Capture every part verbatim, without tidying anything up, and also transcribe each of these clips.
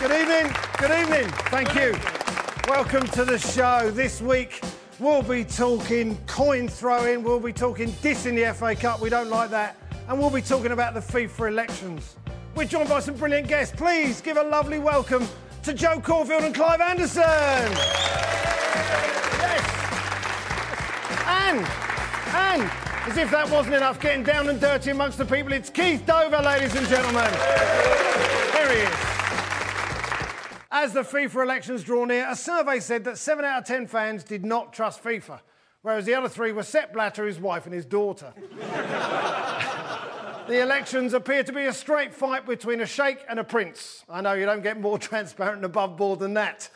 Good evening. Good evening. Thank you. Welcome to the show. This week we'll be talking coin throwing, we'll be talking dissing the F A Cup, we don't like that, and we'll be talking about the FIFA elections. We're joined by some brilliant guests. Please give a lovely welcome to Joe Caulfield and Clive Anderson. Yes. And, and, as if that wasn't enough, getting down and dirty amongst the people, it's Keith Dover, ladies and gentlemen. There he is. As the FIFA elections draw near, a survey said that seven out of ten fans did not trust FIFA, whereas the other three were Sepp Blatter, his wife and his daughter. The elections appear to be a straight fight between a sheikh and a prince. I know you don't get more transparent and above board than that.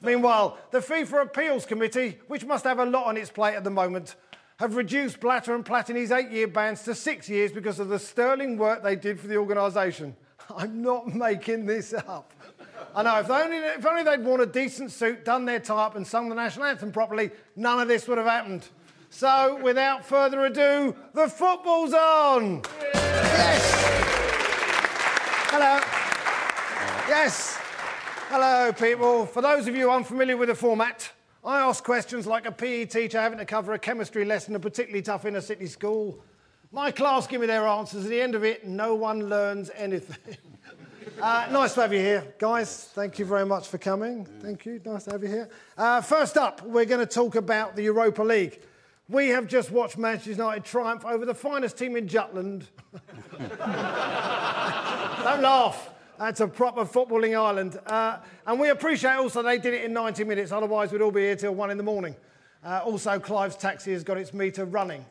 Meanwhile, the FIFA Appeals Committee, which must have a lot on its plate at the moment, have reduced Blatter and Platini's eight-year bans to six years because of the sterling work they did for the organisation. I'm not making this up. I know, if only, if only they'd worn a decent suit, done their tie-up and sung the national anthem properly, none of this would have happened. So, without further ado, the football's on! Yeah. Yes! Hello. Yes. Hello, people. For those of you unfamiliar with the format, I ask questions like a P E teacher having to cover a chemistry lesson in a particularly tough inner-city school. My class give me their answers. At the end of it, no one learns anything. Uh, nice to have you here, guys. Thank you very much for coming. Thank you. Nice to have you here. Uh, first up, we're going to talk about the Europa League. We have just watched Manchester United triumph over the finest team in Jutland. Don't laugh. That's a proper footballing island. Uh, and we appreciate also they did it in ninety minutes, otherwise we'd all be here till one in the morning. Uh, also, Clive's taxi has got its meter running.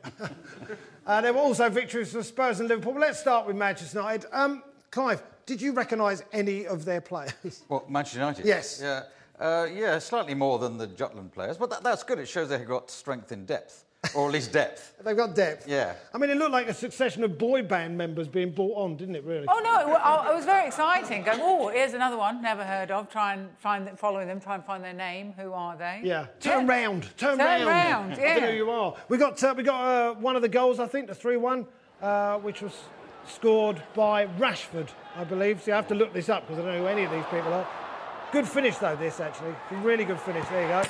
uh, there were also victories for Spurs and Liverpool. Let's start with Manchester United. Um, Clive, did you recognise any of their players? Well, Manchester United? Yes. Yeah, uh, yeah, slightly more than the Jutland players, but that, that's good. It shows they've got strength in depth, or at least depth. They've got depth? Yeah. I mean, it looked like a succession of boy band members being brought on, didn't it, really? Oh, no, it, it was very exciting. Going, oh, here's another one, never heard of. Try and find them, follow them, try and find their name. Who are they? Yeah. Turn yeah. round, turn, turn round. Turn round, yeah. I don't know who you are. We got, uh, we got uh, one of the goals, I think, the three one, uh, which was scored by Rashford, I believe. See, I have to look this up because I don't know who any of these people are. Good finish, though, this, actually. Really good finish. There you go.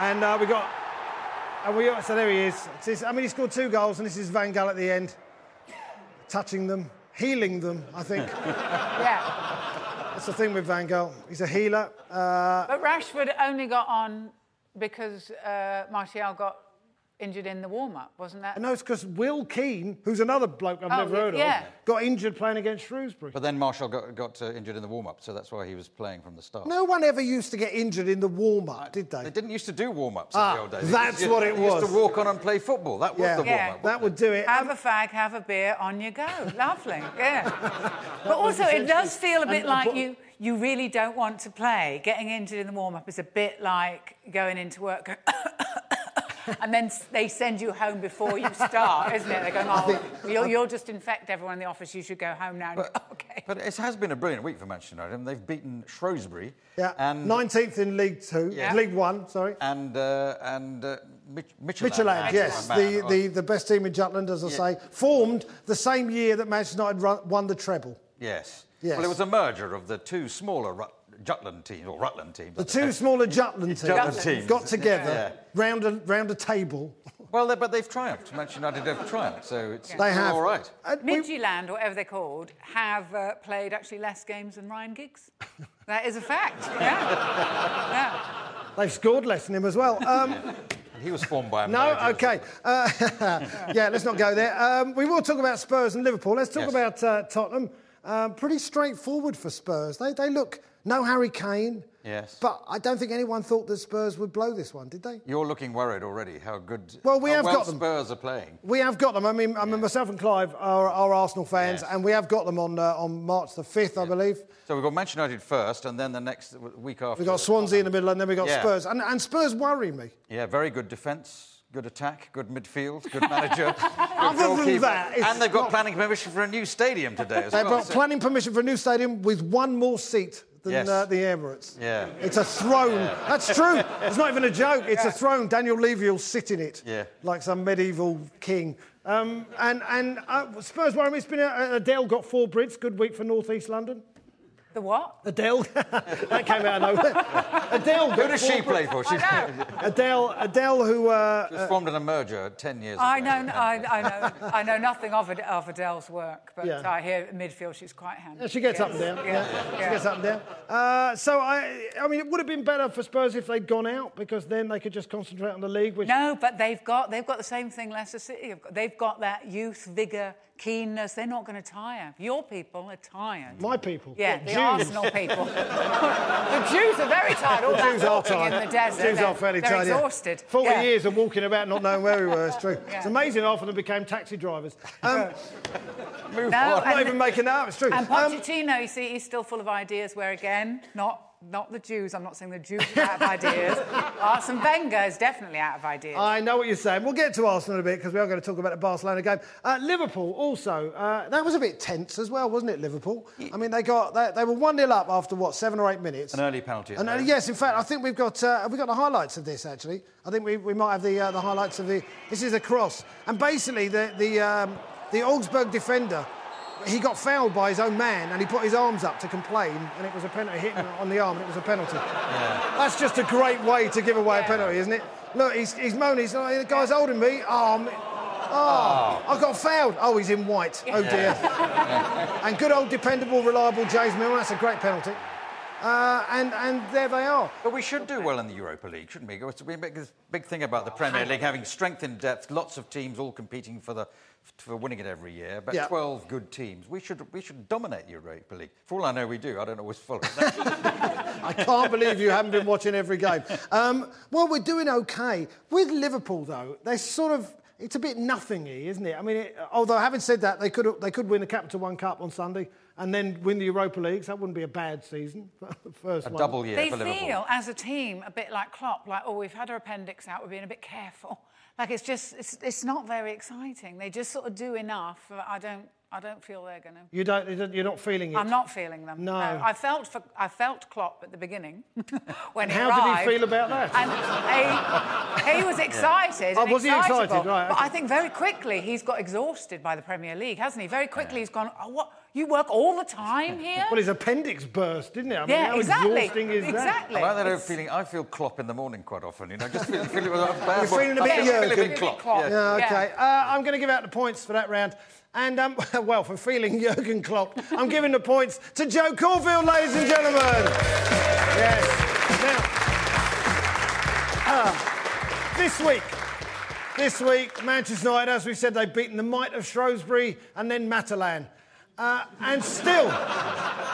And uh, we got... And we got, so there he is. This, I mean, he scored two goals, and this is Van Gaal at the end. Touching them. Healing them, I think. Yeah. That's the thing with Van Gaal. He's a healer. Uh, but Rashford only got on because uh, Martial got injured in the warm-up, wasn't that? No, it's because Will Keane, who's another bloke I've oh, never heard yeah. of, got injured playing against Shrewsbury. But then Martial got, got uh, injured in the warm-up, so that's why he was playing from the start. No one ever used to get injured in the warm-up, did they? They didn't used to do warm-ups ah, in the old days. That's used, what it was. They used to walk on and play football. That was yeah. the warm-up. Yeah. That would do it. Have a fag, have a beer, on you go. Lovely, yeah. But also, it does feel a bit and, like and, you... You really don't want to play. Getting injured in the warm-up is a bit like going into work, going and then they send you home before you start, isn't it? They're going, oh, think, you'll, you'll just infect everyone in the office, you should go home now. But, go, okay. But it has been a brilliant week for Manchester United. I mean, they've beaten Shrewsbury. Yeah, and nineteenth in League Two, yeah. League One, sorry. And, uh, and uh, Mich- Midtjylland. Midtjylland, yes, the, the, the best team in Jutland, as I yeah. say, formed the same year that Manchester United run, won the treble. Yes. Yes. Well, it was a merger of the two smaller Rut- Jutland teams, or Rutland teams. The two smaller Jutland teams, Jutland teams got together yeah. round, a, round a table Well, they, but they've triumphed. Manchester United have triumphed, so it's, yeah. it's they have. all right. Uh, Midtjylland, or whatever they're called, have uh, played actually less games than Ryan Giggs. That is a fact. Yeah. yeah. They've scored less than him as well. Um, yeah. He was formed by a No, OK. Uh, yeah, let's not go there. Um, we will talk about Spurs and Liverpool. Let's talk yes. about uh, Tottenham. Um, pretty straightforward for Spurs. They, they look... No Harry Kane. Yes. But I don't think anyone thought that Spurs would blow this one, did they? You're looking worried already, how good... Well, we have well got them. Spurs are playing. We have got them. I mean, I mean yes. myself and Clive are, are Arsenal fans, yes. and we have got them on uh, on March the fifth, yes. I believe. So we've got Manchester United first, and then the next week after... We've got Swansea in the middle, and then we've got yeah. Spurs. And, and Spurs worry me. Yeah, very good defence. Good attack, good midfield, good manager, good Other goalkeeper. Than that... And they've got not... planning permission for a new stadium today as they've well. They've got so... planning permission for a new stadium with one more seat than yes. uh, the Emirates. Yeah. It's a throne. Yeah. That's true. It's not even a joke. It's yeah. a throne. Daniel Levy will sit in it yeah. like some medieval king. Um, and and uh, Spurs worry me. It's been a, Adele got four Brits. Good week for North East London. The what? Adele. That came out of nowhere. Adele. Who does she play for? She Adele. Adele, who uh, she was uh, formed in a merger ten years ago. I know. No, I, I know. I know nothing of, of Adele's work, but yeah. I hear in midfield she's quite handy. Yeah, she gets yes. up and down. Yeah. Yeah. Yeah. She gets up and down. Uh, so I, I mean, it would have been better for Spurs if they'd gone out because then they could just concentrate on the league. Which... No, but they've got they've got the same thing. Leicester City. Have got, they've got that youth, vigour, keenness. They're not going to tire. Your people are tired. My people. Yeah. What, the Jews? Arsenal people. The Jews are very tired. All the Jews are tired. In the desert. The Jews they're, are fairly tired. They're exhausted. Yeah. Forty yeah. years of walking about, not knowing where we were. It's true. Yeah. It's amazing. Half of them became taxi drivers. Um, move no, on. I'm not even the, making that up. It's true. And Pochettino, um, you see, he's still full of ideas. Where again, not. Not the Jews. I'm not saying the Jews are out of ideas. Arsene Wenger is definitely out of ideas. I know what you're saying. We'll get to Arsenal in a bit because we are going to talk about the Barcelona game. Uh, Liverpool also. Uh, that was a bit tense as well, wasn't it? Liverpool. Yeah. I mean, they got they, they were one nil up after what seven or eight minutes. An early penalty. And, uh, yes, in fact, I think we've got uh, we got the highlights of this actually. I think we, we might have the uh, the highlights of the. This is a cross, and basically the the um, the Augsburg defender. He got fouled by his own man and he put his arms up to complain and it was a penalty, hit him on the arm and it was a penalty. Yeah. That's just a great way to give away yeah. a penalty, isn't it? Look, he's, he's moaning, he's like, the guy's holding me. Oh, oh, oh, I got fouled. Oh, he's in white. Yeah. Oh, dear. Yeah. And good old, dependable, reliable James Milner, that's a great penalty. Uh, and, and there they are. But we should do well in the Europa League, shouldn't we? It's a big, this big thing about the Premier League, having strength in depth, lots of teams all competing for the for winning it every year, but yeah. twelve good teams. We should we should dominate Europa League. For all I know, we do. I don't always follow it. I can't believe you haven't been watching every game. Um, well, we're doing OK. With Liverpool, though, they're sort of... It's a bit nothingy, isn't it? I mean, it, although having said that, they could they could win the Capital One Cup on Sunday and then win the Europa League. So that wouldn't be a bad season. First a one. Double year. They for Liverpool. Feel as a team a bit like Klopp, like oh, we've had our appendix out, we're being a bit careful. Like it's just it's it's not very exciting. They just sort of do enough. I don't I don't feel they're going to. You don't. You're not feeling it. I'm not feeling them. No. no. I felt for I felt Klopp at the beginning when he How arrived. How did he feel about that? And he, he was excited. Yeah. Oh, was he excited? Right. But I think very quickly he's got exhausted by the Premier League, hasn't he? Very quickly yeah. he's gone. Oh, what? You work all the time here? Well, his appendix burst, didn't it? I mean, yeah, how exactly. exhausting is exactly. that? I, don't feeling, I feel Klopp in the morning quite often, you know, just feeling, feeling, feeling a bad You're feeling a bit, yeah, feeling a bit Klopp. Klopp. Yeah. Yeah, OK. Yeah. Uh, I'm going to give out the points for that round. And, um, well, for feeling Jürgen Klopp, I'm giving the points to Joe Caulfield, ladies and gentlemen. Yes. Now, uh, this week... This week, Manchester United, as we said, they've beaten the might of Shrewsbury and then Midtjylland. Uh, and still,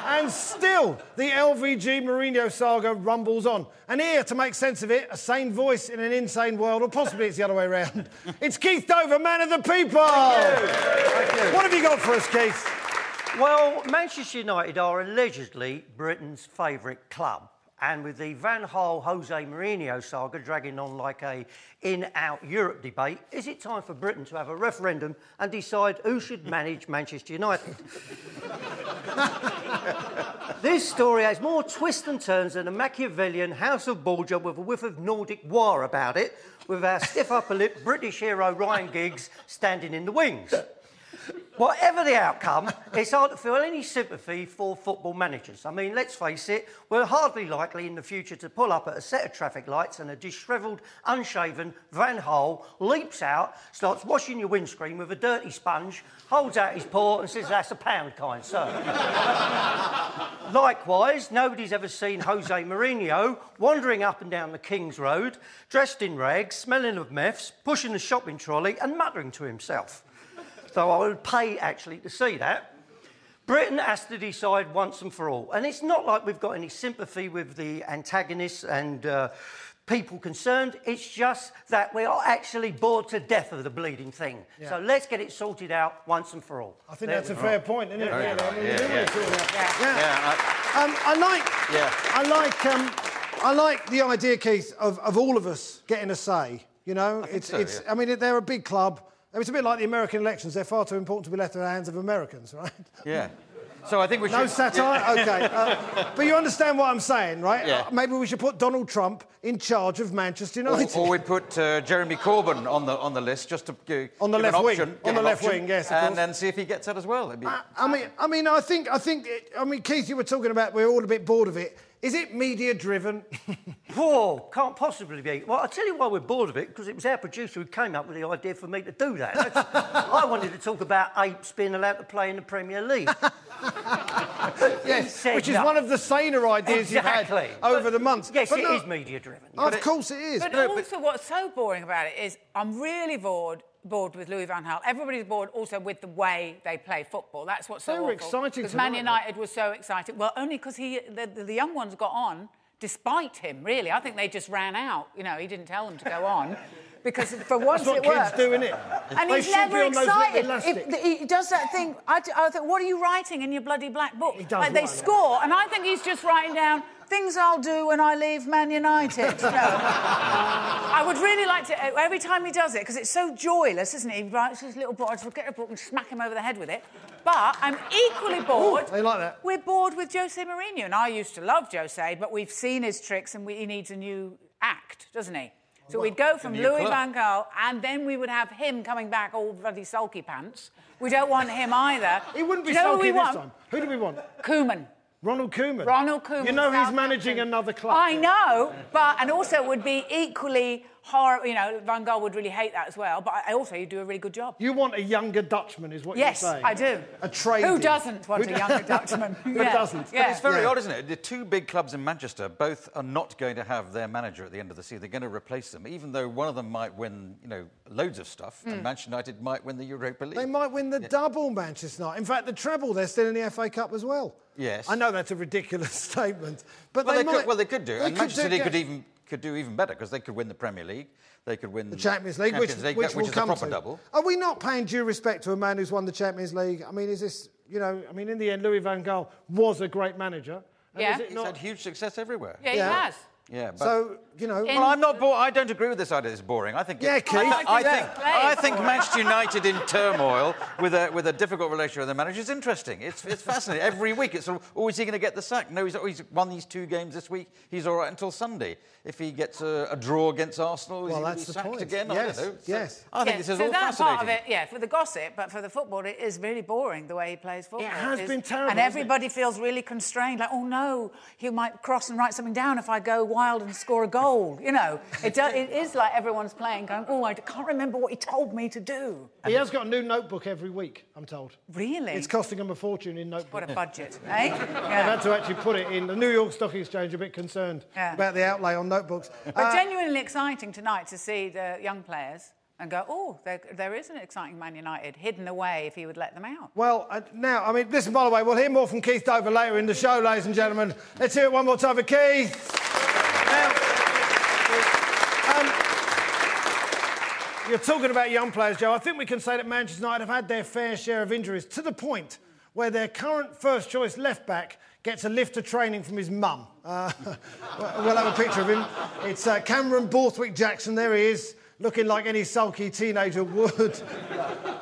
and still, the L V G Mourinho saga rumbles on. And here, to make sense of it, a sane voice in an insane world, or possibly it's the other way around, it's Keith Dover, man of the people! Thank you. Thank you. What have you got for us, Keith? Well, Manchester United are allegedly Britain's favourite club. And with the Van Gaal, José Mourinho saga dragging on like a in-out Europe debate, is it time for Britain to have a referendum and decide who should manage Manchester United? This story has more twists and turns than a Machiavellian House of Borgia with a whiff of Nordic war about it, with our stiff upper lip British hero Ryan Giggs standing in the wings. whatever the outcome, it's hard to feel any sympathy for football managers. I mean, let's face it, we're hardly likely in the future to pull up at a set of traffic lights and a dishevelled, unshaven Van Gaal leaps out, starts washing your windscreen with a dirty sponge, holds out his paw and says, "That's a pound, kind sir." Likewise, nobody's ever seen José Mourinho wandering up and down the King's Road, dressed in rags, smelling of meths, pushing a shopping trolley and muttering to himself. Though I would pay, actually, to see that. Britain has to decide once and for all. And it's not like we've got any sympathy with the antagonists and uh, people concerned. It's just that we are actually bored to death of the bleeding thing. Yeah. So let's get it sorted out once and for all. I think there that's a right. fair point, isn't yeah. it? Yeah, yeah, yeah. yeah. yeah. Um, I like... Yeah. I like, um, I like the idea, Keith, of, of all of us getting a say. You know, I it's... So, it's yeah. I mean, they're a big club. It's a bit like the American elections. They're far too important to be left in the hands of Americans, right? Yeah. So I think we should... No satire? Yeah. OK. Uh, but you understand what I'm saying, right? Yeah. Uh, maybe we should put Donald Trump in charge of Manchester United. Or, or we put uh, Jeremy Corbyn on the, on the list, just to uh, on the give left an option. Wing. On the left option, wing, yes, of And course. Then see if he gets that as well. Be... Uh, I mean, I mean, I think... I think it, I mean, Keith, you were talking about we're all a bit bored of it. Is it media-driven? Whoa, can't possibly be. Well, I'll tell you why we're bored of it, because it was our producer who came up with the idea for me to do that. I wanted to talk about apes being allowed to play in the Premier League. Yes, which is no. one of the saner ideas exactly. you've had over but, the months. Yes, but it no, is media-driven. Oh, of course it is. But no, also but... what's so boring about it is I'm really bored... bored with Louis van Gaal. Everybody's bored also with the way they play football. That's what's so awful. They were exciting because Man United was so excited. Well, only because he, the, the, the young ones got on despite him, really. I think they just ran out. You know, he didn't tell them to go on. Because for once it works. That's what kids do, innit? And he's never excited. If he does that thing. I, I think, what are you writing in your bloody black book? He does like, they score, and I think he's just writing down things I'll do when I leave Man United. No. I would really like to... Every time he does it, because it's so joyless, isn't it? He writes his little book, I just get a book and smack him over the head with it. But I'm equally bored... Ooh, they like that. We're bored with Jose Mourinho, and I used to love Jose, but we've seen his tricks and we, he needs a new act, doesn't he? So we'd go from Louis van Gaal, and then we would have him coming back all bloody sulky pants. We don't want him either. He wouldn't be sulky this time. Who do we want? Koeman. Ronald Koeman. Ronald Koeman. You know he's managing another club. I know, but... And also it would be equally horrible... You know, Van Gaal would really hate that as well, but I also he'd do a really good job. You want a younger Dutchman, is what yes, you're saying. Yes, I do. A trade. Who doesn't want a younger Dutchman? Who yeah. doesn't? Yeah. But it's very yeah. odd, isn't it? The two big clubs in Manchester both are not going to have their manager at the end of the season. They're going to replace them, even though one of them might win, you know, loads of stuff, mm. and Manchester United might win the Europa League. They might win the yeah. double, Manchester United. In fact, the treble, they're still in the F A Cup as well. Yes. I know that's a ridiculous statement, but well, they, they might... Could, well, they could do. They and could Manchester do, League yeah. could even could do even better, because they could win the Premier League, they could win... The Champions League, Champions which, League which, which will is come a proper to. Double. Are we not paying due respect to a man who's won the Champions League? I mean, is this... You know, I mean, in the end, Louis van Gaal was a great manager. And yeah. Is it not... He's had huge success everywhere. Yeah, yeah. he has. Yeah, but... So, you know... In... Well, I'm not... Bo I don't agree with this idea. It's boring. I think... Yeah, Keith. I think, I think Manchester United in turmoil with a, with a difficult relationship with the manager is interesting. It's, it's fascinating. Every week it's, oh, is he going to get the sack? No, he's, oh, he's won these two games this week. He's all right until Sunday. If he gets a, a draw against Arsenal, well, is he going to be sacked point. Again? Yes. I don't know. So, yes. I think yes. this is so all fascinating. So that part of it, yeah, for the gossip, but for the football, it is really boring, the way he plays football. It has it been terrible, and everybody it? Feels really constrained, like, oh, no, he might cross and write something down if I go wild and score a goal, you know. It, do, it is like everyone's playing, going, oh, I can't remember what he told me to do. He has got a new notebook every week, I'm told. Really? It's costing him a fortune in notebooks. What a budget, eh? Yeah. I've had to actually put it in. The New York Stock Exchange a bit concerned yeah. about the outlay on notebooks. But uh, genuinely exciting tonight to see the young players and go, oh, there, there is an exciting Man United hidden away if he would let them out. Well, uh, now, I mean, listen, by the way, we'll hear more from Keith Dover later in the show, ladies and gentlemen. Let's hear it one more time for Keith. Now, um, you're talking about young players, Joe. I think we can say that Manchester United have had their fair share of injuries, to the point where their current first-choice left-back gets a lift of training from his mum. Uh, we'll have a picture of him. It's uh, Cameron Borthwick-Jackson. There he is, looking like any sulky teenager would.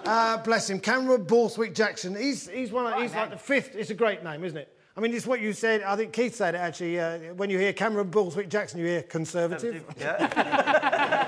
Uh, bless him. Cameron Borthwick-Jackson. He's, he's, one of, he's like the fifth... It's a great name, isn't it? I mean, it's what you said. I think Keith said it, actually. Uh, when you hear Cameron Borthwick-Jackson, you hear Conservative. Yeah.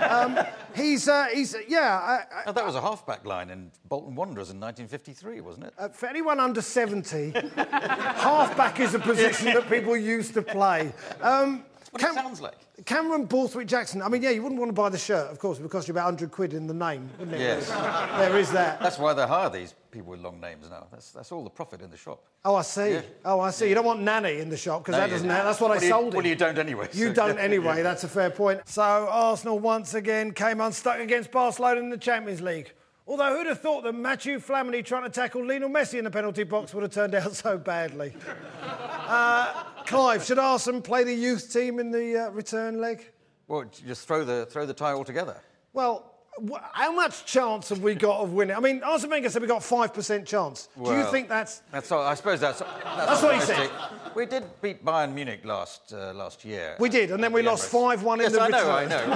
um, He's, uh, he's, yeah. I, I, now, that was a halfback line in Bolton Wanderers in nineteen fifty-three, wasn't it? Uh, for anyone under seventy, halfback is a position that people used to play. Um, That's what Cam- it sounds like. Cameron Borthwick-Jackson. I mean, yeah, you wouldn't want to buy the shirt, of course. It would cost you about a hundred quid in the name, wouldn't it? Yes. There is that. That's why they hire these people with long names now. That's that's all the profit in the shop. Oh, I see. Yeah. Oh, I see. Yeah. You don't want Nanny in the shop, because no, that doesn't... Yeah. That's what well, I you, sold it. Well, you don't anyway. You so, don't yeah. anyway. Yeah. That's a fair point. So, Arsenal once again came unstuck against Barcelona in the Champions League. Although, who'd have thought that Matthew Flamini trying to tackle Lionel Messi in the penalty box would have turned out so badly? uh, Clive, should Arsene play the youth team in the uh, return leg? Well, just throw the throw the tie altogether. Well, wh- how much chance have we got of winning? I mean, Arsene Wenger said we got five percent chance. Well, do you think that's? That's all, I suppose that's. That's, that's what he said. We did beat Bayern Munich last uh, last year. We did, and then we the lost five one yes, in the I return. Yes, I know,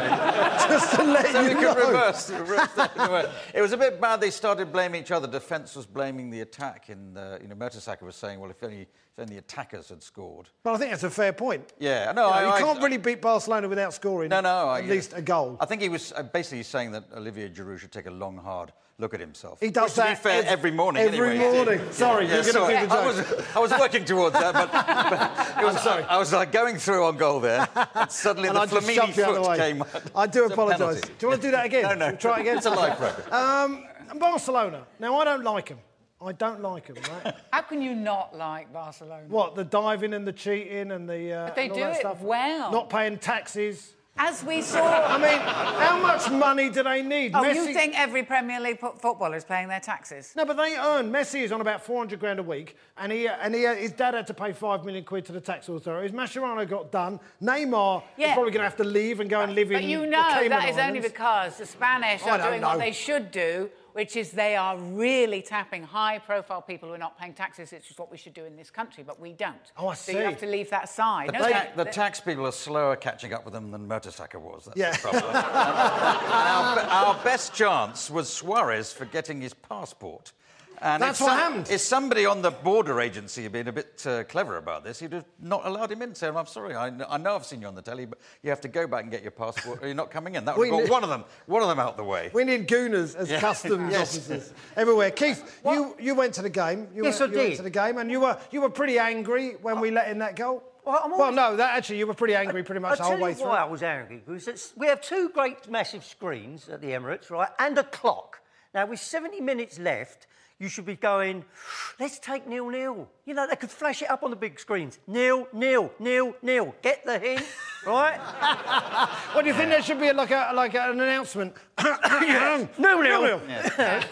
I know. Just to let so you know. So we could reverse. reverse that. It was a bit bad. They started blaming each other. Defence was blaming the attack. In the, you know, Mertesacker was saying, "Well, if only." Then the attackers had scored. Well, I think that's a fair point. Yeah, no, you know, I know. You can't I, really beat Barcelona without scoring no, no, I, at least a goal. I think he was basically saying that Olivier Giroud should take a long, hard look at himself. He does that to be fair, ev- every morning. Every anyway, morning. Sorry, yeah, you're yeah, going to do the joke. I was, I was working towards that, but, but it was, I'm sorry. I, I was like going through on goal there, and suddenly and the Flamini foot the came up. I do apologise. Do you want to do that again? No, no. We'll try it again? It's a live record. Um, Barcelona. Now, I don't like them. I don't like them, right? How can you not like Barcelona? What, the diving and the cheating and the... Uh, but they and all do that it stuff. Well. Not paying taxes. As we saw... I mean, how much money do they need? Oh, Messi... you think every Premier League footballer is paying their taxes? No, but they earn... Messi is on about four hundred grand a week, and he and he his dad had to pay five million quid to the tax authorities. Mascherano got done. Neymar yeah. is probably going to have to leave and go and live but in the Cayman Islands. But you know that is only because the Spanish are doing know. what they should do, which is they are really tapping high-profile people who are not paying taxes. It's just what we should do in this country, but we don't. Oh, I see. So you have to leave that side. The, no, ta- the, the tax people are slower catching up with them than Mertesacker was. That's yeah. the problem. our, our best chance was Suarez forgetting his passport. And That's what some, happened. If somebody on the border agency had been a bit uh, clever about this, he'd have not allowed him in. Saying, I'm sorry, I, I know I've seen you on the telly, but you have to go back and get your passport or you're not coming in. That would have got need... one of them, one of them out the way. We need gooners as yeah. customs yes. officers everywhere. Keith, what? you you went to the game. You yes, were, I did. You went to the game and you were, you were pretty angry when oh. we let in that goal. Well, I'm always... well, no, that actually, you were pretty angry pretty much I'll the whole way through. I tell you why I was angry, because we have two great massive screens at the Emirates, right, and a clock. Now, with seventy minutes left... You should be going, let's take nil-nil. You know, they could flash it up on the big screens. Nil, nil, nil, nil. Get the hint, right? Well, do you think there should be like a like an announcement? Nil, nil.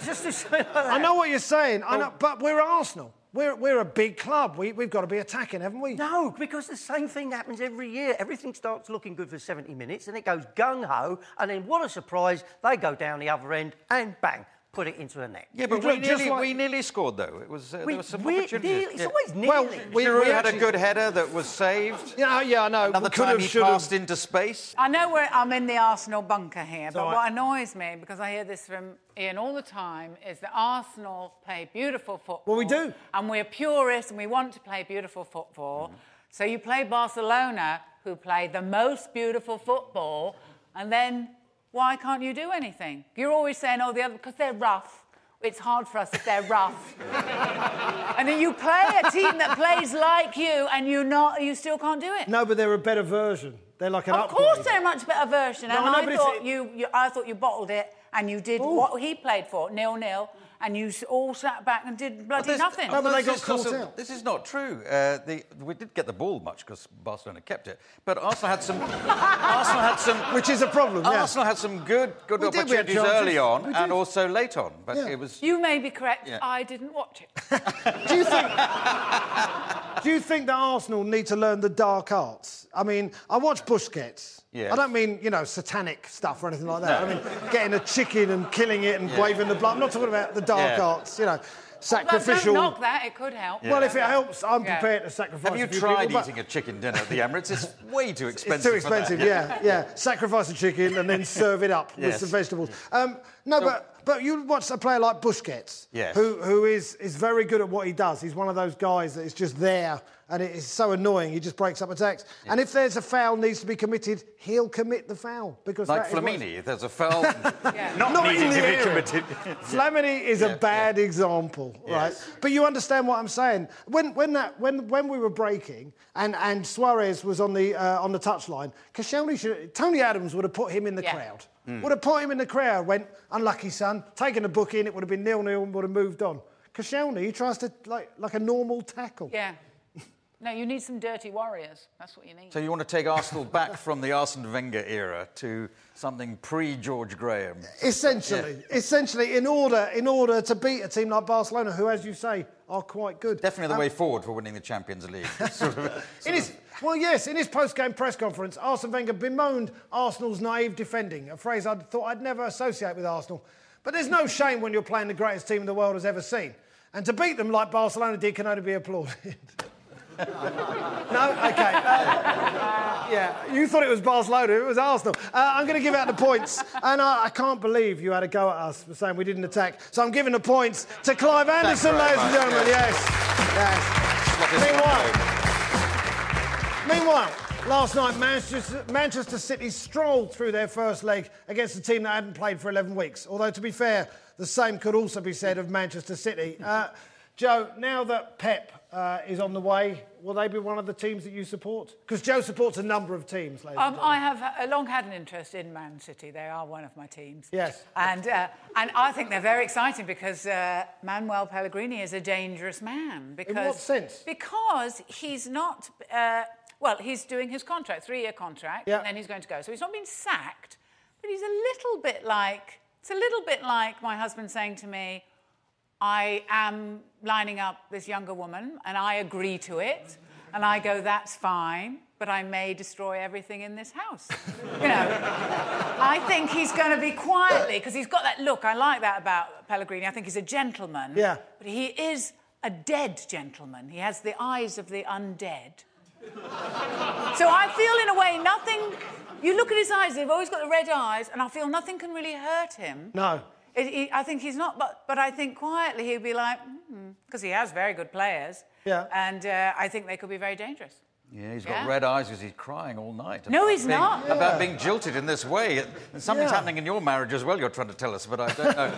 Just to say like that. I know what you're saying, I know, but we're Arsenal. We're, we're a big club. We, we've got to be attacking, haven't we? No, because the same thing happens every year. Everything starts looking good for seventy minutes and it goes gung-ho and then what a surprise, they go down the other end and bang. Put it into the net. Yeah, but we, we, nearly, like... we nearly scored, though. It was, uh, we, there was some opportunity. Nearly, it's yeah. always nearly. Well, we, we had actually... a good header that was saved. Yeah, yeah, I know. Another we time have, he should've... passed into space. I know we're, I'm in the Arsenal bunker here, so but I... what annoys me, because I hear this from Ian all the time, is that Arsenal play beautiful football. Well, we do. And we're purists and we want to play beautiful football. Mm. So you play Barcelona, who play the most beautiful football, and then... Why can't you do anything? You're always saying, oh, the other... Because they're rough. It's hard for us if they're rough. And then you play a team that plays like you and you not, you still can't do it. No, but they're a better version. They're like an upgrade. Of course they're a much better version. No, and I, know, I, thought you, you, I thought you bottled it and you did Ooh. what he played for, nil-nil, and you all sat back and did bloody nothing. No, but they got caught out. This is not true. Uh, the, we did get the ball much because Barcelona kept it, but Arsenal had some. Arsenal had some, which is a problem. Yeah. Arsenal had some good, good we opportunities did, early on and also late on, but yeah. it was. You may be correct. Yeah. I didn't watch it. Do you think? Do you think that Arsenal need to learn the dark arts? I mean, I watch Busquets. Yes. I don't mean, you know, satanic stuff or anything like that. No. I mean, getting a chicken and killing it and yeah. waving the blood. I'm not talking about the dark yeah. arts, you know, sacrificial... Well, don't knock that, it could help. Yeah. Well, if it helps, I'm yeah. prepared to sacrifice... Have you a few tried people, eating but... a chicken dinner at the Emirates? It's way too expensive. It's too expensive, yeah, yeah. yeah. Sacrifice a chicken and then serve it up yes. with some vegetables. Um, no, so... but... But you watch a player like Busquets, yes. who who is, is very good at what he does. He's one of those guys that is just there And it is so annoying, he just breaks up attacks. Yeah. And if there's a foul needs to be committed, he'll commit the foul. Because like Flamini, if there's a foul yeah. not, not needing to be committed. Flamini is yeah, a bad yeah. example, right? Yes. But you understand what I'm saying. When when that when when we were breaking and, and Suarez was on the uh, on the touchline, Koscielny should Tony Adams would have put him in the yeah. crowd. Mm. Would have put him in the crowd, went, unlucky son, taken a book in, it would have been nil-nil and would have moved on. Koscielny, he tries to like like a normal tackle. Yeah. No, you need some dirty warriors. That's what you need. So you want to take Arsenal back from the Arsene Wenger era to something pre-George Graham? Essentially. Yeah. Essentially, in order in order to beat a team like Barcelona, who, as you say, are quite good. Definitely the um, way forward for winning the Champions League. sort of, sort in his, well, yes, in his post-game press conference, Arsene Wenger bemoaned Arsenal's naive defending, a phrase I thought I'd never associate with Arsenal. But there's no shame when you're playing the greatest team the world has ever seen. And to beat them like Barcelona did can only be applauded. No? OK. Uh, yeah, you thought it was Barcelona, it was Arsenal. Uh, I'm going to give out the points. And I, I can't believe you had a go at us for saying we didn't attack. So I'm giving the points to Clive Anderson, ladies much. and gentlemen. Yeah. Yes. yes. Meanwhile, meanwhile, last night, Manchester, Manchester City strolled through their first leg against a team that hadn't played for eleven weeks. Although, to be fair, the same could also be said of Manchester City. Uh, Joe, now that Pep uh, is on the way, will they be one of the teams that you support? Because Joe supports a number of teams. Um, I have long had an interest in Man City. They are one of my teams. Yes. And uh, and I think they're very exciting because uh, Manuel Pellegrini is a dangerous man. Because, in what sense? Because he's not... Uh, well, he's doing his contract, three-year contract, yep. and then he's going to go. So he's not been sacked, but he's a little bit like... It's a little bit like my husband saying to me, I am lining up this younger woman, and I agree to it, and I go, that's fine, but I may destroy everything in this house. You know, I think he's going to be quietly, because he's got that look, I like that about Pellegrini, I think he's a gentleman. Yeah. But he is a dead gentleman. He has the eyes of the undead. So I feel, in a way, nothing... You look at his eyes, they've always got the red eyes, and I feel nothing can really hurt him. No. It, he, I think he's not, but, but I think quietly he'd be like, because mm, he has very good players. Yeah. And uh, I think they could be very dangerous. Yeah, he's yeah. got red eyes because he's crying all night. No, he's being, not. Yeah. About being jilted in this way. And something's yeah. happening in your marriage as well, you're trying to tell us, but I don't know.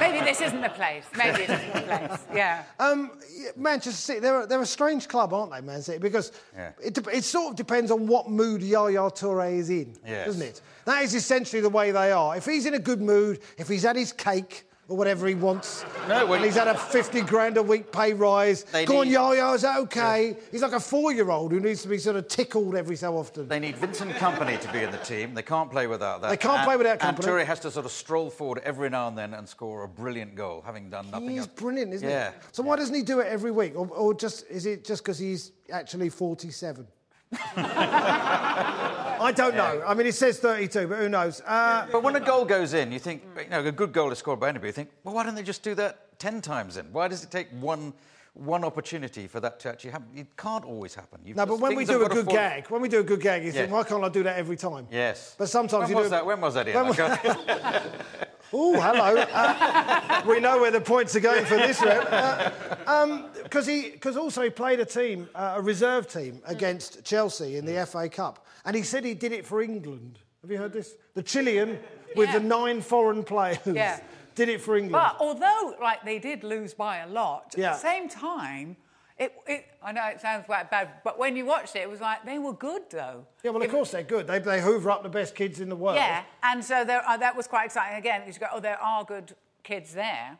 Maybe this isn't the place. Maybe it isn't the place, yeah. Um, Manchester City, they're, they're a strange club, aren't they, Man City? Because yeah. it, it sort of depends on what mood Yaya Touré is in, yes. doesn't it? That is essentially the way they are. If he's in a good mood, if he's had his cake... or whatever he wants. No, well, and he's had a fifty grand a week pay rise. Go on, Yo-Yo, is that OK? Yeah. He's like a four-year-old who needs to be sort of tickled every so often. They need Vincent Kompany to be in the team. They can't play without that. They can't and, play without Kompany. And Touré has to sort of stroll forward every now and then and score a brilliant goal, having done nothing He's else. brilliant, isn't yeah. he? So yeah. why doesn't he do it every week? Or, or just is it just because he's actually forty-seven? I don't yeah. know. I mean, it says thirty-two, but who knows? Uh, but when a goal goes in, you think, you know, a good goal is scored by anybody, you think, well, why don't they just do that ten times in? Why does it take one one opportunity for that to actually happen? It can't always happen. You've no, but when we do a good form... gag, when we do a good gag, you yeah. think, why can't I do that every time? Yes. But sometimes when you was do... That? When was that, Ian? Was... oh, hello. Uh, we know where the points are going for this round. Uh, um, Because he, because also he played a team, uh, a reserve team, against Chelsea in the yeah. F A Cup. And he said he did it for England. Have you heard this? The Chilean with yeah. the nine foreign players yeah. did it for England. But although, like, they did lose by a lot, yeah. at the same time... It, it, I know it sounds quite bad, but when you watched it, it was like, they were good, though. Yeah, well, of it, course they're good. They, they hoover up the best kids in the world. Yeah, and so there are, that was quite exciting. Again, you go, oh, there are good kids there.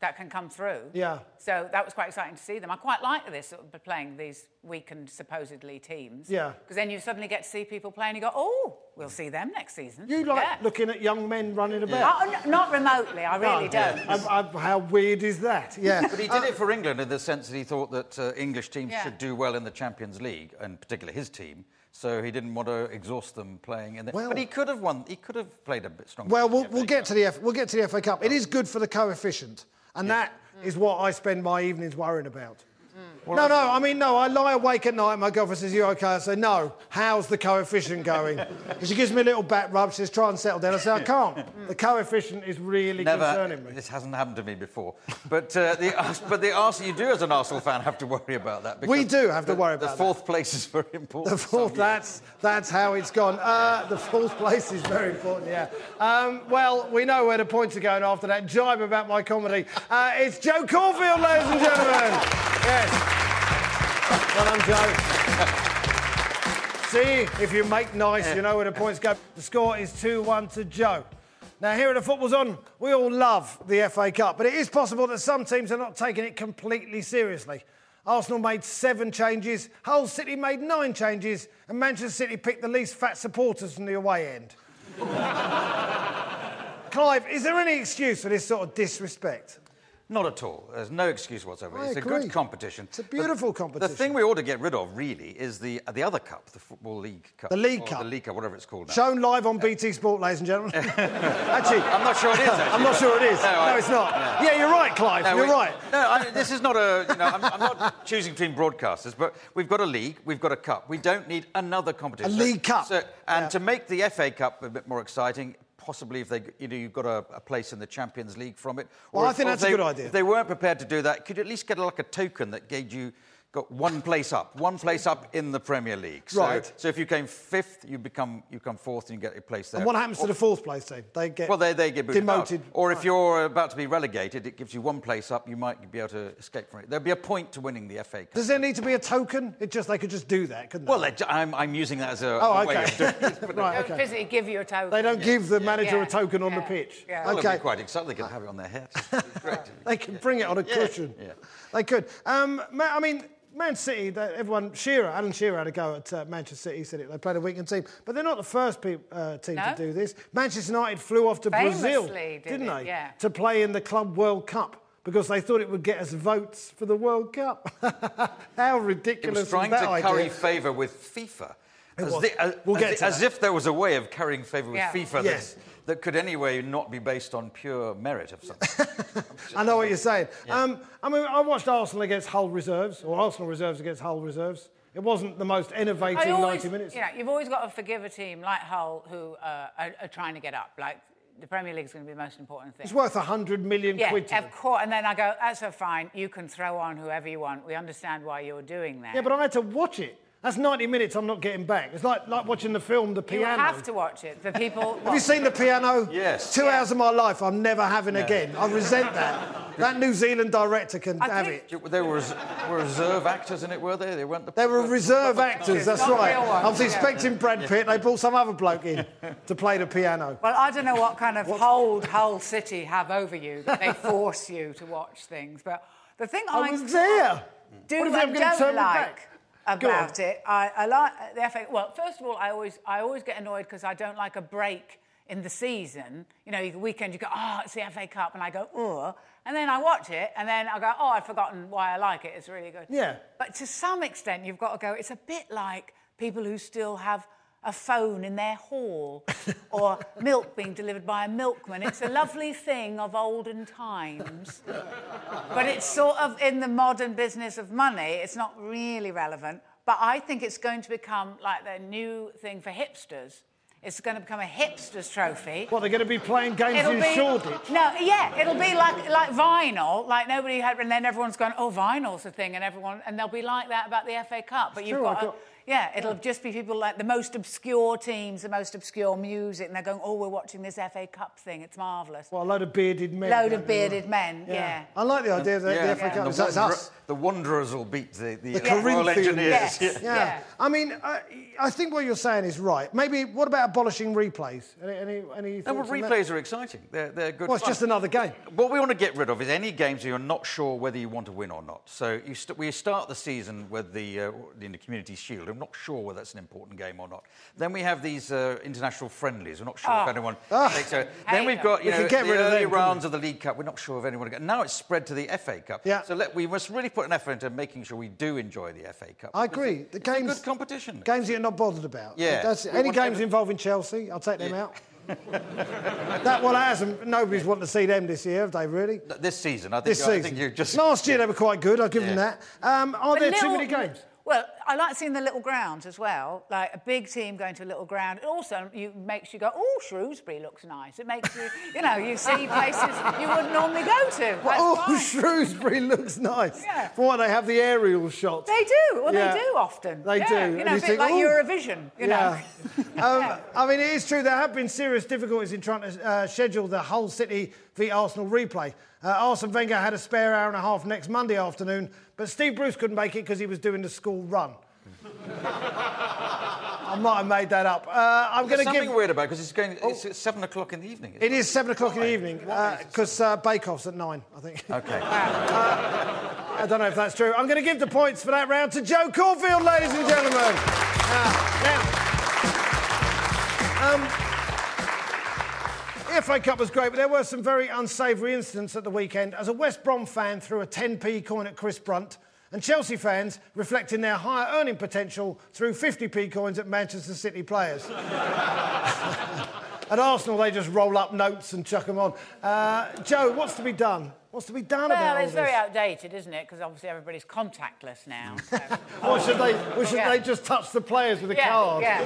That can come through. Yeah. So that was quite exciting to see them. I quite like this, sort of playing these weakened, supposedly, teams. Yeah. Because then you suddenly get to see people play and you go, oh, we'll see them next season. You like yeah. looking at young men running about? Yeah. Oh, not remotely, I really no. don't. Yeah. I, I, how weird is that? Yeah. But he did uh, it for England in the sense that he thought that uh, English teams yeah. should do well in the Champions League, and particularly his team. So he didn't want to exhaust them playing in the... Well, but he could have won. He could have played a bit stronger. Well, we'll, we'll get to the F, we'll get to the F A Cup. It is good for the coefficient. And yes. that mm. is what I spend my evenings worrying about. Mm. What no, no, I mean, no, I lie awake at night, my girlfriend says, you OK? I say, no, how's the coefficient going? She gives me a little back rub, she says, try and settle down. I say, I can't. The coefficient is really Never, concerning me. This hasn't happened to me before. But, uh, the, but the Arsenal, you do, as an Arsenal fan, have to worry about that. Because we do have to the, worry about that. The fourth that. place is very important. The fourth, that's, that's how it's gone. Uh, the fourth place is very important, yeah. Um, well, we know where the points are going after that jibe about my comedy. Uh, it's Joe Caulfield, ladies and gentlemen. Yes. Well, I'm Joe. See, if you make nice, you know where the points go. The score is two one to Joe. Now, here at the Football's On, we all love the F A Cup, but it is possible that some teams are not taking it completely seriously. Arsenal made seven changes, Hull City made nine changes, and Manchester City picked the least fat supporters from the away end. Clive, is there any excuse for this sort of disrespect? Not at all. There's no excuse whatsoever. I it's agree. a good competition. It's a beautiful the, competition. The thing we ought to get rid of, really, is the the other cup, the Football League Cup. The League Cup. The League Cup, whatever it's called now. Shown live on uh, B T Sport, ladies and gentlemen. Actually... I'm not sure it is, actually. I'm not sure it is. No, no I, it's not. No. Yeah, you're right, Clive, no, you're we, right. No, I, this is not a... You know, I'm, I'm not choosing between broadcasters, but we've got a league, we've got a cup. We don't need another competition. A so, League Cup. So, and yeah. to make the F A Cup a bit more exciting... Possibly, if they, you know, you've got a, a place in the Champions League from it. Or well, if, I think that's they, a good idea. If they weren't prepared to do that, could you at least get like a token that gave you got one place up, one place up in the Premier League. So, right. So if you came fifth, you become you come fourth, and you get a place there. And what happens or, to the fourth place team? They get well, they they get demoted. Out. Or right. if you're about to be relegated, it gives you one place up. You might be able to escape from it. There'd be a point to winning the F A Cup. Does there need to be a token? It just they could just do that, couldn't they? Well, they, I'm I'm using that as a, oh, a okay. way of doing it. They right, don't physically okay. give you a token. They don't yeah. give the manager yeah. a token yeah. on yeah. the pitch. Yeah. Well, okay. It'd be quite exciting. They can have it on their head. Great. They can yeah. bring it on a yeah. cushion. Yeah. They could. Um, I mean. Man City, they, everyone, Shearer, Alan Shearer had a go at uh, Manchester City, he said it, they played a weekend team. But they're not the first pe- uh, team no? to do this. Manchester United flew off to Famously Brazil, did didn't it? they, yeah. to play in the Club World Cup because they thought it would get us votes for the World Cup. How ridiculous is that idea? It was trying to curry favour with FIFA. As, the, as, we'll as, as if there was a way of carrying favour with yeah. FIFA yes. that, that could anyway not be based on pure merit of something. I know what you're saying. Yeah. Um, I mean, I watched Arsenal against Hull Reserves, or Arsenal Reserves against Hull Reserves. It wasn't the most innovative always, ninety minutes. Yeah, you've always got to forgive a team like Hull who uh, are, are trying to get up. Like, the Premier League's going to be the most important thing. It's worth one hundred million yeah, quid to them. Of course. And then I go, that's so fine. You can throw on whoever you want. We understand why you're doing that. Yeah, but I had to watch it. That's ninety minutes I'm not getting back. It's like, like watching the film The Piano. You have to watch it. The people... Have you seen The Piano? Yes. Two yeah. hours of my life I'm never having no. again. I resent that. That New Zealand director can I have think... it. They were, res- were reserve actors in it, were they? They weren't the... They were reserve actors, that's right. I was expecting Brad Pitt. They brought some other bloke in to play the piano. Well, I don't know what kind of hold Hull City have over you that they force you to watch things, but the thing I... I was there. Do what if I'm going to turn like... about it. I, I like the F A... Well, first of all, I always I always get annoyed because I don't like a break in the season. You know, the weekend you go, oh, it's the F A Cup, and I go, oh, and then I watch it, and then I go, oh, I've forgotten why I like it. It's really good. Yeah. But to some extent, you've got to go, it's a bit like people who still have a phone in their hall or milk being delivered by a milkman. It's a lovely thing of olden times. But it's sort of in the modern business of money. It's not really relevant. But I think it's going to become like the new thing for hipsters. It's going to become a hipster's trophy. What, they're going to be playing games it'll in be, Shoreditch? No, yeah, it'll be like like vinyl, like nobody had... And then everyone's going, oh, vinyl's a thing, and everyone... And they'll be like that about the F A Cup. But it's you've true, got... got... A, yeah, it'll yeah. just be people like the most obscure teams, the most obscure music, and they're going, oh, we're watching this F A Cup thing, it's marvellous. Well, a load of bearded men. A load of bearded right. men, yeah. yeah. I like the idea that yeah, the F A yeah. Cup is that's us. The Wanderers will beat the, the, the Corinthians. Engineers. Yes. Yeah. Yeah. yeah. I mean, I, I think what you're saying is right. Maybe, what about abolishing replays? Any, any no, well, replays are exciting. They're, they're good Well, it's fun. Just another game. What we want to get rid of is any games where you're not sure whether you want to win or not. So you st- we start the season with the, uh, in the Community Shield. I'm not sure whether that's an important game or not. Then we have these uh, international friendlies. We're not sure oh. if anyone oh. takes it. Then we've got you we know, the early them, rounds of the League Cup. We're not sure if anyone... Gets. Now it's spread to the F A Cup. Yeah. So let, we must really put an effort into making sure we do enjoy the F A Cup. I agree. It's, the games, it's a good competition. Games that you're not bothered about. Yeah. That's, any games ever... involving Chelsea, I'll take them yeah. out. That well hasn't. Nobody's wanting to see them this year, have they? Really? This season, I think. This season. I think you're just. Last year they were quite good. I'll give yeah. them that. Um, are but there little, too many games? Well, I like seeing the little grounds as well. Like a big team going to a little ground. It also you, makes you go, oh, Shrewsbury looks nice. It makes you, you know, you see places you wouldn't normally go to. That's well, oh, fine. Shrewsbury looks nice. Yeah. For what, they have the aerial shots. They do. Well, yeah. they do often. They yeah. do. You know, you a bit think, like oh. Eurovision, you yeah. know. um, yeah. I mean, it is true. There have been serious difficulties in trying to uh, schedule the Hull City v Arsenal replay. Uh, Arsene Wenger had a spare hour and a half next Monday afternoon, but Steve Bruce couldn't make it because he was doing the school run. I might have made that up. Uh, I'm going to give something weird about because it's going. Oh. It's at seven o'clock in the evening. It, it is seven o'clock in the evening because uh, uh, Bake Off's at nine, I think. Okay. uh, I don't know if that's true. I'm going to give the points for that round to Joe Caulfield, ladies and gentlemen. Uh, now. Um, The F A Cup was great, but there were some very unsavoury incidents at the weekend as a West Brom fan threw a ten p coin at Chris Brunt and Chelsea fans reflecting their higher earning potential threw fifty p coins at Manchester City players. At Arsenal, they just roll up notes and chuck them on. Uh, Joe, what's to be done? What's to be done well, about all this? Well, it's very outdated, isn't it? Because obviously everybody's contactless now. So. Or should they? Or should yeah. they just touch the players with a yeah, card? Yeah.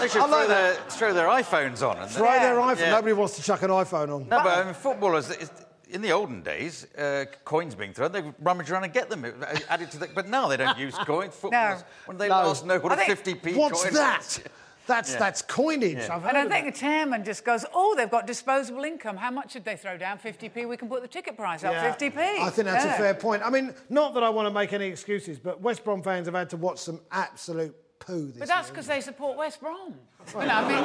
They should throw, like their, throw their iPhones on. And throw yeah. their iPhone. Yeah. Nobody wants to chuck an iPhone on. No, but, but I mean, footballers. It's, in the olden days, uh, coins being thrown, they would rummage around and get them added to the. But now they don't use coins. Footballers, no. when they no. last know what I a fifty p coin. What's that? That's, yeah. that's coinage. Yeah. I've heard and I think that. The chairman just goes, oh, they've got disposable income. How much should they throw down? fifty p, we can put the ticket price up, yeah. fifty p. I think that's yeah. a fair point. I mean, not that I want to make any excuses, but West Brom fans have had to watch some absolute poo this year. But that's because they support West Brom. Well, you know, I mean,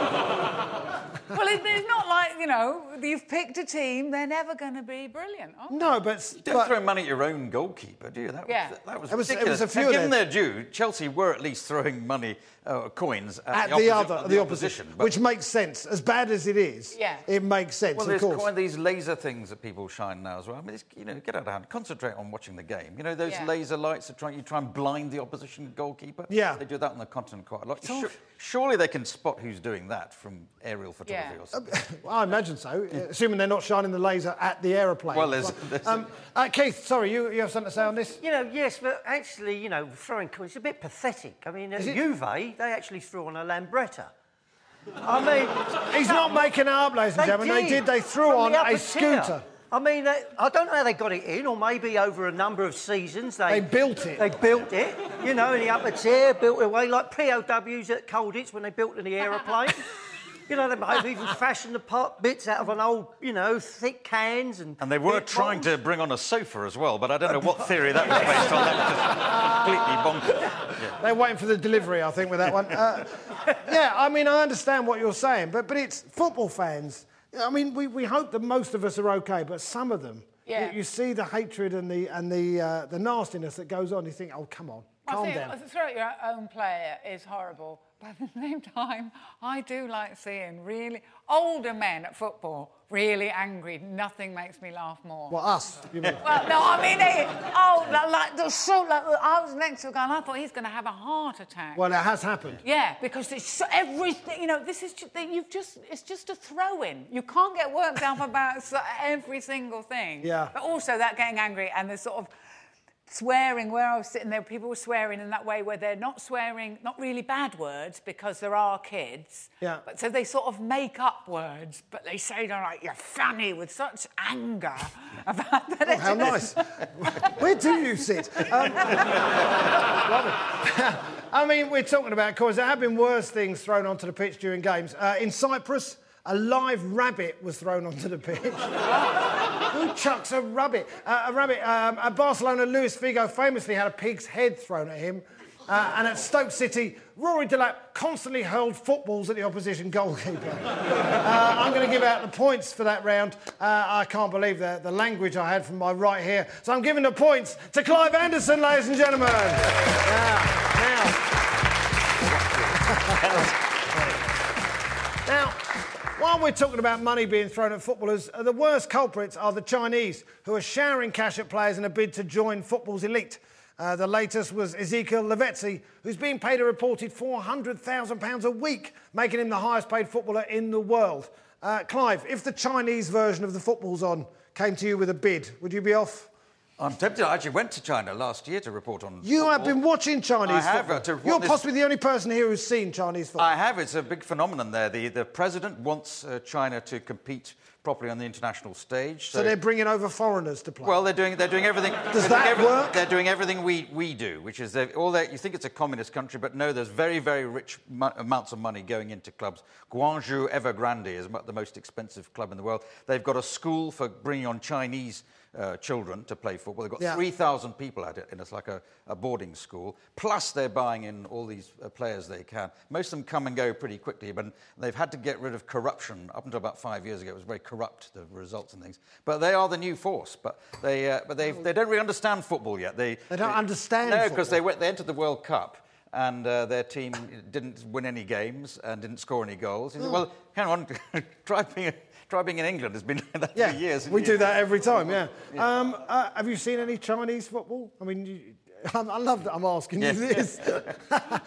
well it, it's not like, you know, you've picked a team, they're never going to be brilliant, are they? No, but... You don't but, throw money at your own goalkeeper, do you? That yeah. was, that was it was, ridiculous. It was a few given their due, Chelsea were at least throwing money, uh, coins... At, at the, the, opposi- other, the, the opposition. But... Which makes sense. As bad as it is, yeah. it makes sense, well, of course. Well, there's these laser things that people shine now as well. I mean, it's, you know, get out of hand. Concentrate on watching the game. You know, those yeah. laser lights, are trying, you try and blind the opposition goalkeeper. Yeah. They do that on the continent quite a lot. Sure, surely they can spot who's doing that from aerial photography yeah. or something. Well, I imagine so, yeah. assuming they're not shining the laser at the aeroplane. Well, there's... there's um, uh, Keith, sorry, you, you have something to say on this? You know, yes, but actually, you know, throwing coins is a bit pathetic. I mean, at Juve, they actually threw on a Lambretta. I mean... He's not making it up, ladies and gentlemen. They did. They threw on a scooter. I mean, they, I don't know how they got it in, or maybe over a number of seasons... They, they built it. They built it, you know, in the upper tier, built it away, like P O Ws at Colditz when they built in the aeroplane. You know, they might have even fashioned the part bits out of an old, you know, thick cans and... And they were trying bombs. to bring on a sofa as well, but I don't know what theory that was based on. That was completely bonkers. Yeah. They're waiting for the delivery, I think, with that one. Uh, yeah, I mean, I understand what you're saying, but, but it's football fans... I mean, we, we hope that most of us are OK, but some of them, yeah. you, you see the hatred and the and the uh, the nastiness that goes on, you think, oh, come on, well, calm down. Throwing your own player is horrible, but at the same time, I do like seeing really older men at football really angry. Nothing makes me laugh more. Well, us. You mean. Well, no, I mean, it, oh, like, the so, like, I was next to a guy and I thought he's going to have a heart attack. Well, it has happened. Yeah, because it's so, everything, you know, this is, you've just, it's just a throw-in. You can't get worked up about so, every single thing. Yeah. But also that getting angry and the sort of swearing where I was sitting there, people were swearing in that way where they're not swearing, not really bad words because there are kids. Yeah. But so they sort of make up words, but they say they're like, you're funny with such anger about that. Oh, how nice. Where do you sit? Um, I mean, we're talking about coins. There have been worse things thrown onto the pitch during games. Uh, in Cyprus, a live rabbit was thrown onto the pitch. Who chucks a rabbit? Uh, a rabbit. Um, at Barcelona, Luis Figo famously had a pig's head thrown at him. Uh, and at Stoke City, Rory Delap constantly hurled footballs at the opposition goalkeeper. uh, I'm going to give out the points for that round. Uh, I can't believe the, the language I had from my right here. So I'm giving the points to Clive Anderson, ladies and gentlemen. Now, now... now... While we're talking about money being thrown at footballers, the worst culprits are the Chinese, who are showering cash at players in a bid to join football's elite. Uh, the latest was Ezekiel Lavezzi, who's being paid a reported four hundred thousand pounds a week, making him the highest-paid footballer in the world. Uh, Clive, if the Chinese version of the football's on came to you with a bid, would you be off? I'm tempted. I actually went to China last year to report on You football. have been watching Chinese I football. Have, uh, You're this... possibly the only person here who's seen Chinese football. I have. It's a big phenomenon there. The, the president wants uh, China to compete properly on the international stage. So, so they're bringing over foreigners to play. Well, they're doing they're doing everything. Does that everything, work? They're doing everything we we do, which is all that. You think it's a communist country, but no, there's very very rich mu amounts of money going into clubs. Guangzhou Evergrande is the most expensive club in the world. They've got a school for bringing on Chinese uh, children to play football. They've got yeah. three thousand people at it, and it's like a, a boarding school. Plus, they're buying in all these uh, players they can. Most of them come and go pretty quickly, but they've had to get rid of corruption. Up until about five years ago, it was very corrupt. corrupt the results and things, but they are the new force. But they, uh, but they, they don't really understand football yet. They, they don't they, understand. No, because they went, they entered the World Cup and uh, their team didn't win any games and didn't score any goals. You oh. said, well, hang on, try being, try being in England. It's been like that yeah, for years. We years. do that every time. Yeah. yeah. Um, uh, have you seen any Chinese football? I mean. You, I love that I'm asking yes. you this.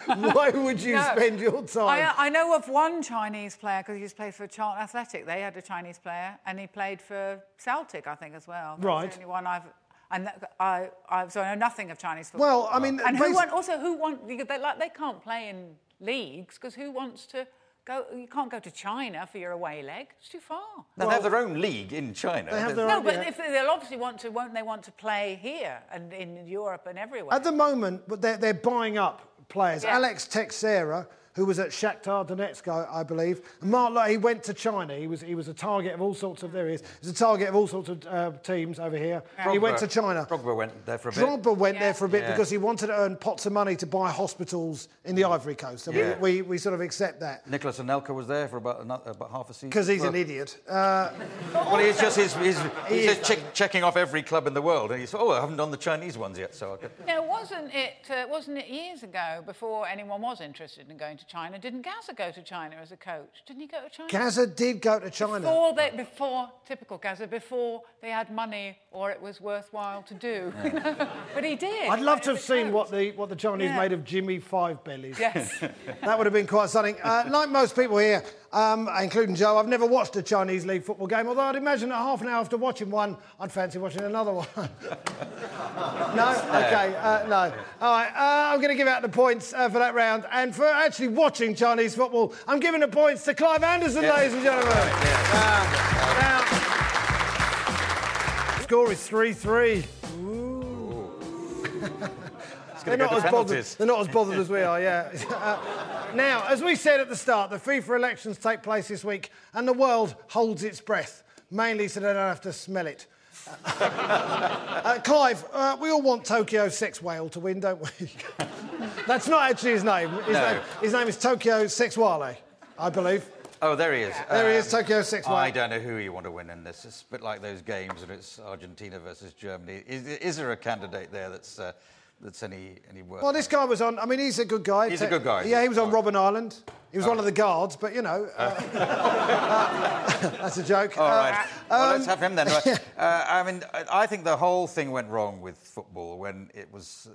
Why would you no, spend your time? I, I know of one Chinese player, because he used to play for Charlton Athletic. They had a Chinese player, and he played for Celtic, I think, as well. That right. That's the only one I've... And that, I, I, so I know nothing of Chinese football. Well, I mean... And who want, also, who want... They, like, they can't play in leagues, because who wants to... Go, you can't go to China for your away leg. It's too far. Well, they have their own league in China. They have their no, own, but yeah. if they'll obviously want to, won't they want to play here and in Europe and everywhere? At the moment, they're, they're buying up players. Yeah. Alex Teixeira, who was at Shakhtar Donetsk, I, I believe. Mark, like, he went to China. He was he was a target of all sorts of there he is. He was a target of all sorts of uh, teams over here. Yeah. Drogba, he went to China. Drogba went there for a bit. Drogba went yeah. there for a bit yeah. because he wanted to earn pots of money to buy hospitals in the Ivory Coast. So yeah. we, we we sort of accept that. Nicholas Anelka was there for about another, about half a season. Because he's well, an idiot. Uh, well, he's just he's, he's, he's just check, checking off every club in the world, and he's oh I haven't done the Chinese ones yet, so I could. Now wasn't it uh, wasn't it years ago before anyone was interested in going to China? Didn't Gazza go to China as a coach? Didn't he go to China? Gazza did go to China. Before, they, before typical Gazza, before they had money or it was worthwhile to do. Yeah. You know? But he did. I'd love to have seen coach. what the what the Chinese yeah. made of Jimmy Five Bellies. Yes. That would have been quite something. Uh, like most people here, um, including Joe, I've never watched a Chinese league football game, although I'd imagine that half an hour after watching one, I'd fancy watching another one. No? OK, uh, no. All right, uh, I'm going to give out the points uh, for that round. And for actually watching Chinese football, I'm giving the points to Clive Anderson, yeah. ladies and gentlemen. Right, yeah. um, now, score is three three. Ooh. They're, not as bothered, they're not as bothered as we are, yeah. Uh, now, as we said at the start, the FIFA elections take place this week and the world holds its breath, mainly so they don't have to smell it. uh, Clive, uh, we all want Tokyo Sex Whale to win, don't we? That's not actually his name. His, no. name, his name is Tokyo Sex Wale, I believe. Oh, there he is. There um, he is, Tokyo Six. One. I don't know who you want to win in this. It's a bit like those games, and it's Argentina versus Germany. Is, is there a candidate there that's uh, that's any any worth? Well, this guy was on. I mean, he's a good guy. He's a good guy. Yeah, he was on Robben Island. He was oh. one of the guards, but you know, uh, uh, uh, that's a joke. All uh, right. Well, um, let's have him then. Right. uh, I mean, I think the whole thing went wrong with football when it was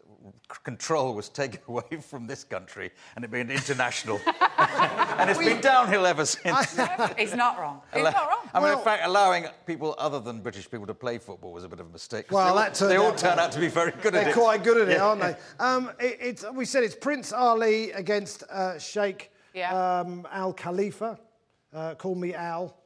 control was taken away from this country and it being international, and it's we, been downhill ever since. It's not wrong. It's not wrong. I mean, well, in fact, allowing people other than British people to play football was a bit of a mistake. Well, that they all, all turn out to be very good at it. They're quite good at it, aren't they? Um, it, it's, we said it's Prince Ali against uh, Sheikh. Yeah. Um, Al Khalifa, uh, call me Al.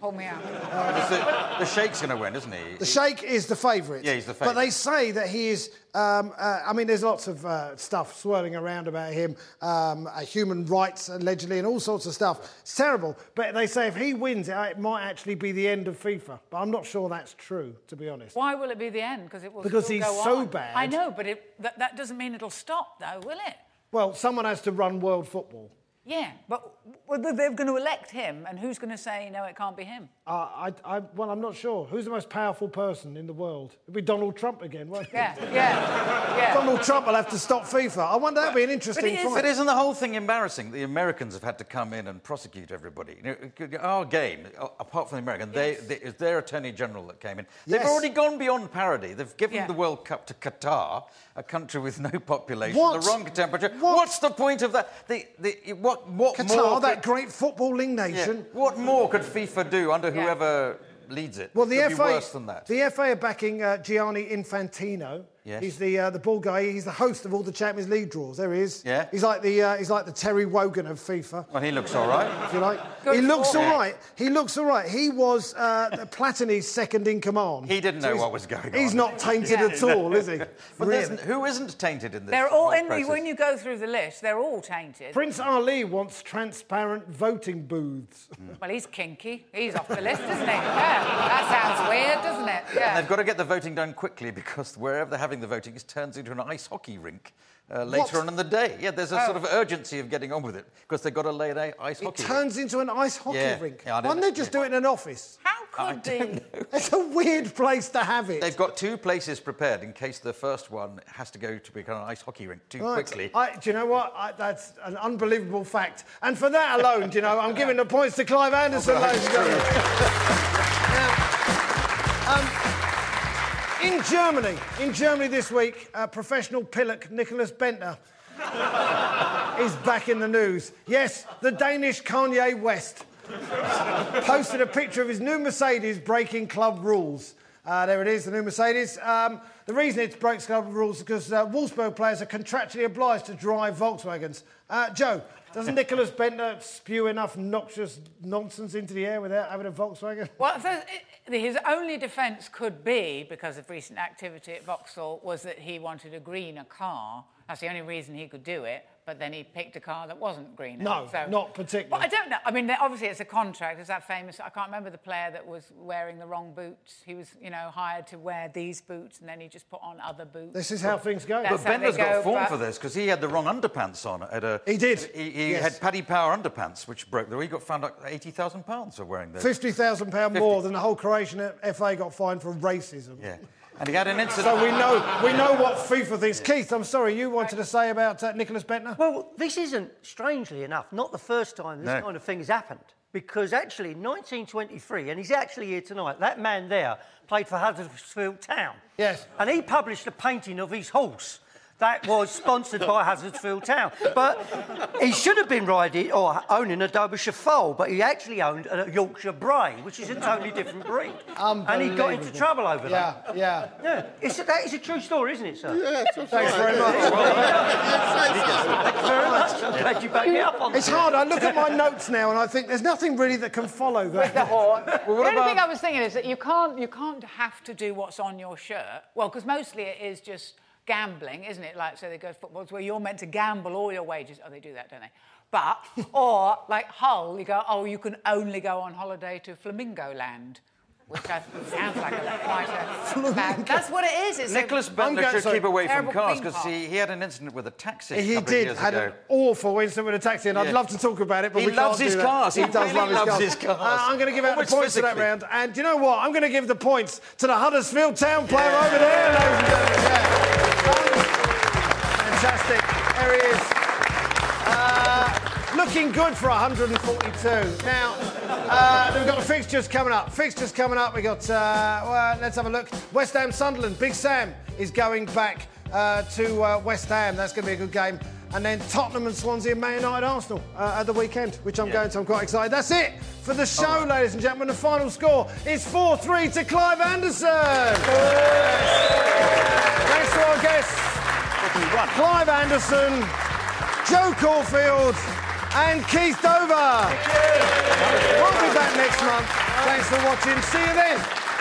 Call me Al. Uh, the, the Sheikh's going to win, isn't he? The Sheikh is the favourite. Yeah, he's the favourite. But they say that he is. Um, uh, I mean, there's lots of uh, stuff swirling around about him, um, uh, human rights allegedly, and all sorts of stuff. It's terrible. But they say if he wins, it, it might actually be the end of FIFA. But I'm not sure that's true, to be honest. Why will it be the end? Because it will. Because still he's go so on. bad. I know, but it, th that doesn't mean it'll stop, though, will it? Well, someone has to run world football. Yeah, but they're going to elect him, and who's going to say, no, it can't be him? Uh, I, I, well, I'm not sure. Who's the most powerful person in the world? It'd be Donald Trump again, won't it? Yeah, yeah, yeah. Donald Trump will have to stop FIFA. I wonder, that'd be an interesting fight. But isn't the whole thing embarrassing? The Americans have had to come in and prosecute everybody. You know, our game, apart from the American, yes. they, they, it's their Attorney General that came in. Yes. They've already gone beyond parody. They've given yeah. the World Cup to Qatar, a country with no population, what? the wrong temperature. What? What's the point of that? The, the, what What, what Qatar, more could, that great footballing nation. Yeah. What more could FIFA do under yeah. whoever leads it? Well, the F A, be worse than that. The F A are backing uh, Gianni Infantino. Yes. He's the uh, the ball guy. He's the host of all the Champions League draws. There he is. Yeah. He's like the uh, he's like the Terry Wogan of FIFA. Well, he looks all right. If you like, Good he looks sport. all right. He looks all right. He was uh, Platini's second in command. He didn't know so what was going on. He's not tainted yeah. at all, is he? But really? Who isn't tainted in this? They're all. In the, when you go through the list, they're all tainted. Prince Ali wants transparent voting booths. Mm. Well, he's kinky. He's off the list, isn't he? Yeah. That sounds weird, doesn't it? Yeah. And they've got to get the voting done quickly because wherever they're having the voting is turns into an ice hockey rink uh, later what? on in the day. Yeah, there's a oh. sort of urgency of getting on with it because they've got to lay an ice hockey. It turns rink. into an ice hockey yeah. rink. Yeah, Why don't they just yeah. do it in an office? How could they? It's a weird place to have it. They've got two places prepared in case the first one has to go to become an ice hockey rink too right. quickly. I, do you know what? I, that's an unbelievable fact. And for that alone, do you know, I'm giving the points to Clive Anderson. Ladies and gentlemen. Now, um, in Germany, in Germany this week, uh, professional pillock Nicholas Bentner is back in the news. Yes, the Danish Kanye West posted a picture of his new Mercedes breaking club rules. Uh, there it is, the new Mercedes. Um, the reason it breaks club rules is because uh, Wolfsburg players are contractually obliged to drive Volkswagens. Uh, Joe, doesn't Nicholas Bentner spew enough noxious nonsense into the air without having a Volkswagen? Well, so it, his only defence could be, because of recent activity at Vauxhall, was that he wanted a greener car. That's the only reason he could do it, but then he picked a car that wasn't greener. No, so, not particularly. Well, I don't know. I mean, obviously it's a contract. It's that famous... I can't remember the player that was wearing the wrong boots. He was, you know, hired to wear these boots and then he just put on other boots. This is how things go. That's but Bentner's got go, form but... for this, because he had the wrong underpants on at a... He did. He, he yes. had Paddy Power underpants, which broke the... He got found like eighty thousand pounds for wearing those. fifty thousand pounds more than the whole Croatian F A got fined for racism. Yeah. And he had an incident... So we know, we know what FIFA thinks. Yeah. Keith, I'm sorry, you wanted to say about uh, Nicholas Bentner? Well, this isn't, strangely enough, not the first time this no. kind of thing's happened. Because actually, nineteen twenty-three, and he's actually here tonight, that man there played for Huddersfield Town. Yes. And he published a painting of his horse that was sponsored by Huddersfield Town. But he should have been riding or owning a Derbyshire foal, but he actually owned a Yorkshire Bray, which is a totally different breed. And he got into trouble over yeah, that. Yeah, yeah. It's a, that is a true story, isn't it, sir? Yeah, it's Thanks right. very much. Thank you very much. I'm glad you backed me up on that. It's hard. I look at my notes now and I think there's nothing really that can follow that. With the horn. Well, the only thing I was thinking is that you can't, you can't have to do what's on your shirt. Well, because mostly it is just... gambling, isn't it? Like, so they go to footballs where you're meant to gamble all your wages. Oh, they do that, don't they? But, or, like Hull, you go, oh, you can only go on holiday to Flamingo Land, which I, sounds like a quite a... bad. That's what it is. It's Nicholas Bentner should keep away from cars, because he, he had an incident with a taxi He did, years had ago. An awful incident with a taxi, and yeah. I'd love to talk about it, but he we loves can't his do cars. That. He, he does really love his cars. cars. Uh, I'm going to give out Almost the points physically. for that round, and do you know what? I'm going to give the points to the Huddersfield Town player yeah. over there, ladies and gentlemen. Yeah. Fantastic. There he is. Uh, looking good for one forty-two. Now, uh, we've got the fixtures coming up. Fixtures coming up. We've got, uh, well, let's have a look. West Ham Sunderland. Big Sam is going back uh, to uh, West Ham. That's going to be a good game. And then Tottenham and Swansea and Man United Arsenal uh, at the weekend, which I'm yeah. going to. I'm quite excited. That's it for the show, right. ladies and gentlemen. The final score is four three to Clive Anderson. Thanks to our guests. Run. Clive Anderson, Joe Caulfield and Keith Dover. Thank you. We'll be back next month. Thanks for watching. See you then.